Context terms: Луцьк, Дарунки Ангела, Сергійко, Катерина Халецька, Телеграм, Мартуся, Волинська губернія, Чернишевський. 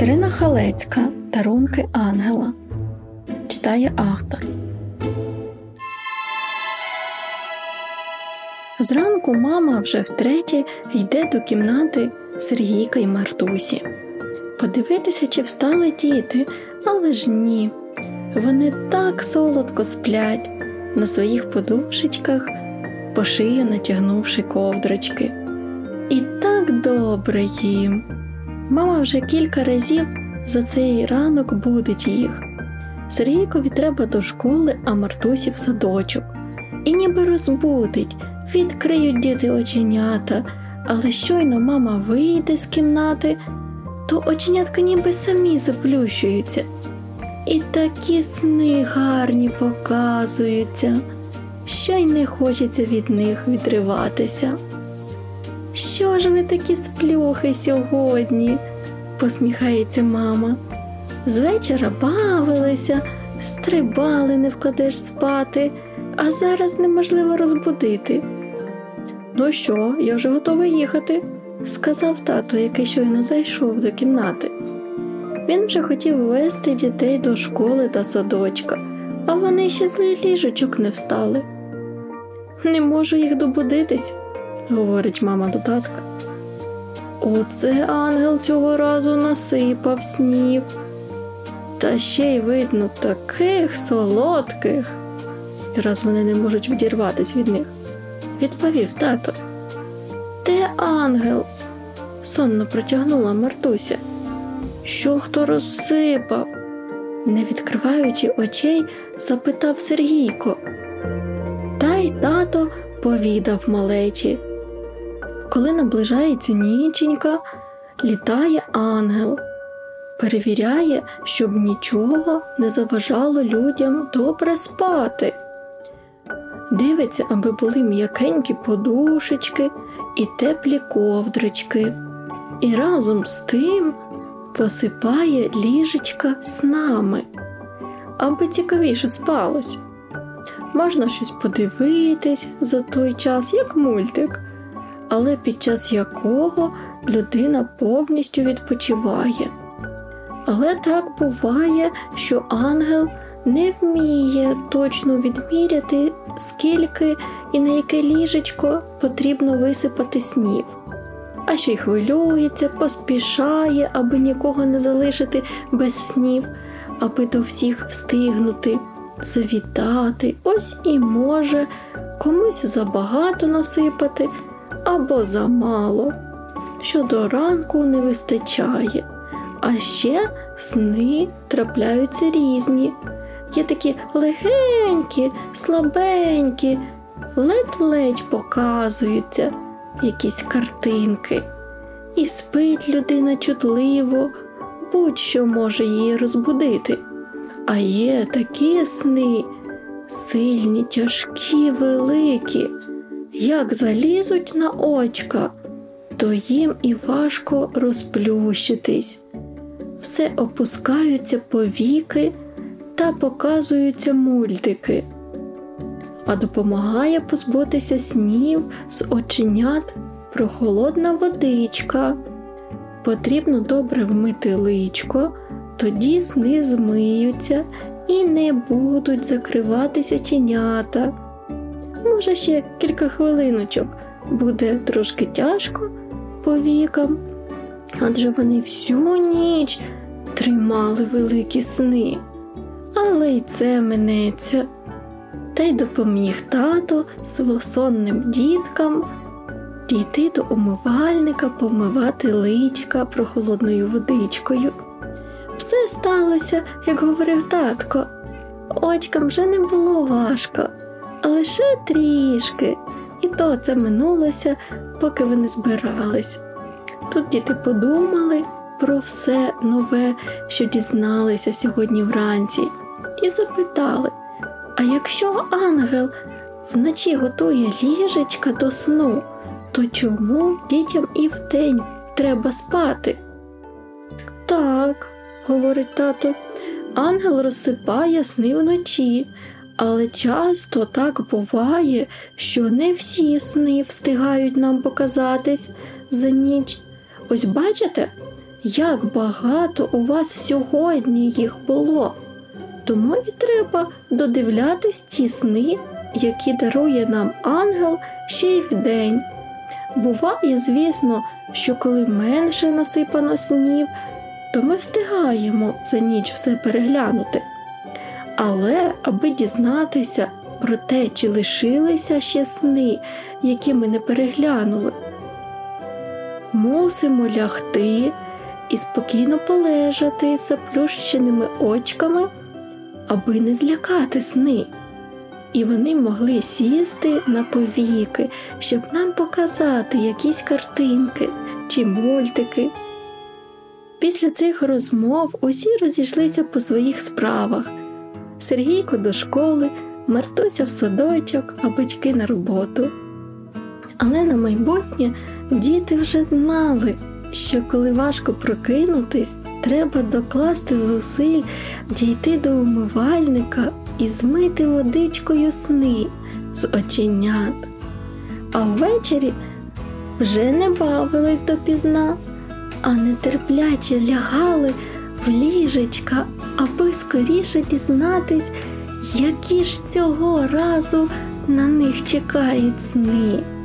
Катерина Халецька «Дарунки Ангела». Читає автор. Зранку мама вже втретє йде до кімнати Сергійка і Мартусі. Подивитися, чи встали діти, але ж ні. Вони так солодко сплять, на своїх подушечках, по шию натягнувши ковдрочки. І так добре їм. Мама вже кілька разів за цей ранок будить їх. Сергійкові треба до школи, а Мартусі в садочок. І ніби розбудить, відкриють діти оченята, але щойно мама вийде з кімнати, то оченятка ніби самі заплющуються. І такі сни гарні показуються, що й не хочеться від них відриватися. «Що ж ви такі сплюхи сьогодні?» – посміхається мама. «З вечора бавилися, стрибали, не вкладеш спати, а зараз неможливо розбудити». «Ну що, я вже готова їхати», – сказав тато, який щойно зайшов до кімнати. Він вже хотів вести дітей до школи та садочка, а вони ще з ліжечок не встали. «Не можу їх добудитись», – говорить мама до татка. «Оце ангел цього разу насипав снів. Та ще й видно таких солодких, раз вони не можуть відірватись від них», – відповів тато. «Де ангел?» – сонно протягнула Мартуся. «Що хто розсипав?» – не відкриваючи очей, запитав Сергійко. Та й тато повідав малечі. Коли наближається ніченька, літає ангел. Перевіряє, щоб нічого не заважало людям добре спати. Дивиться, аби були м'якенькі подушечки і теплі ковдрички. І разом з тим посипає ліжечка снами, аби цікавіше спалось. Можна щось подивитись за той час, як мультик, але під час якого людина повністю відпочиває. Але так буває, що ангел не вміє точно відміряти, скільки і на яке ліжечко потрібно висипати снів. А ще й хвилюється, поспішає, аби нікого не залишити без снів, аби до всіх встигнути, завітати. Ось і може комусь забагато насипати або замало, що до ранку не вистачає. А ще сни трапляються різні. Є такі легенькі, слабенькі, ледь-ледь показуються якісь картинки. І спить людина чутливо, будь-що може її розбудити. А є такі сни, сильні, тяжкі, великі, як залізуть на очка, то їм і важко розплющитись. Все опускаються повіки та показуються мультики. А допомагає позбутися снів з оченят прохолодна водичка. Потрібно добре вмити личко, тоді сни змиються і не будуть закриватися оченята. Може, ще кілька хвилиночок буде трошки тяжко повікам, адже вони всю ніч тримали великі сни. Але й це минеться. Та й допоміг тато слабосонним діткам дійти до умивальника, помивати личка прохолодною водичкою. Все сталося, як говорив татко. Очкам вже не було важко, а лише трішки. І то це минулося, поки вони збирались. Тут діти подумали про все нове, що дізналися сьогодні вранці, і запитали, а якщо ангел вночі готує ліжечка до сну, то чому дітям і вдень треба спати? «Так», – говорить тато, – «ангел розсипає сни вночі, але часто так буває, що не всі сни встигають нам показатись за ніч. Ось бачите, як багато у вас сьогодні їх було. Тому і треба додивлятись ті сни, які дарує нам ангел ще й вдень. Буває, звісно, що коли менше насипано снів, то ми встигаємо за ніч все переглянути. Але, аби дізнатися про те, чи лишилися ще сни, які ми не переглянули, мусимо лягти і спокійно полежати з заплющеними очками, аби не злякати сни. І вони могли сісти на повіки, щоб нам показати якісь картинки чи мультики. Після цих розмов усі розійшлися по своїх справах. Сергійко до школи, Мартуся в садочок, а батьки на роботу. Але на майбутнє діти вже знали, що коли важко прокинутись, треба докласти зусиль, дійти до умивальника і змити водичкою сни з оченят. А ввечері вже не бавились допізна, а нетерпляче лягали в ліжечка, аби скоріше дізнатись, які ж цього разу на них чекають сни.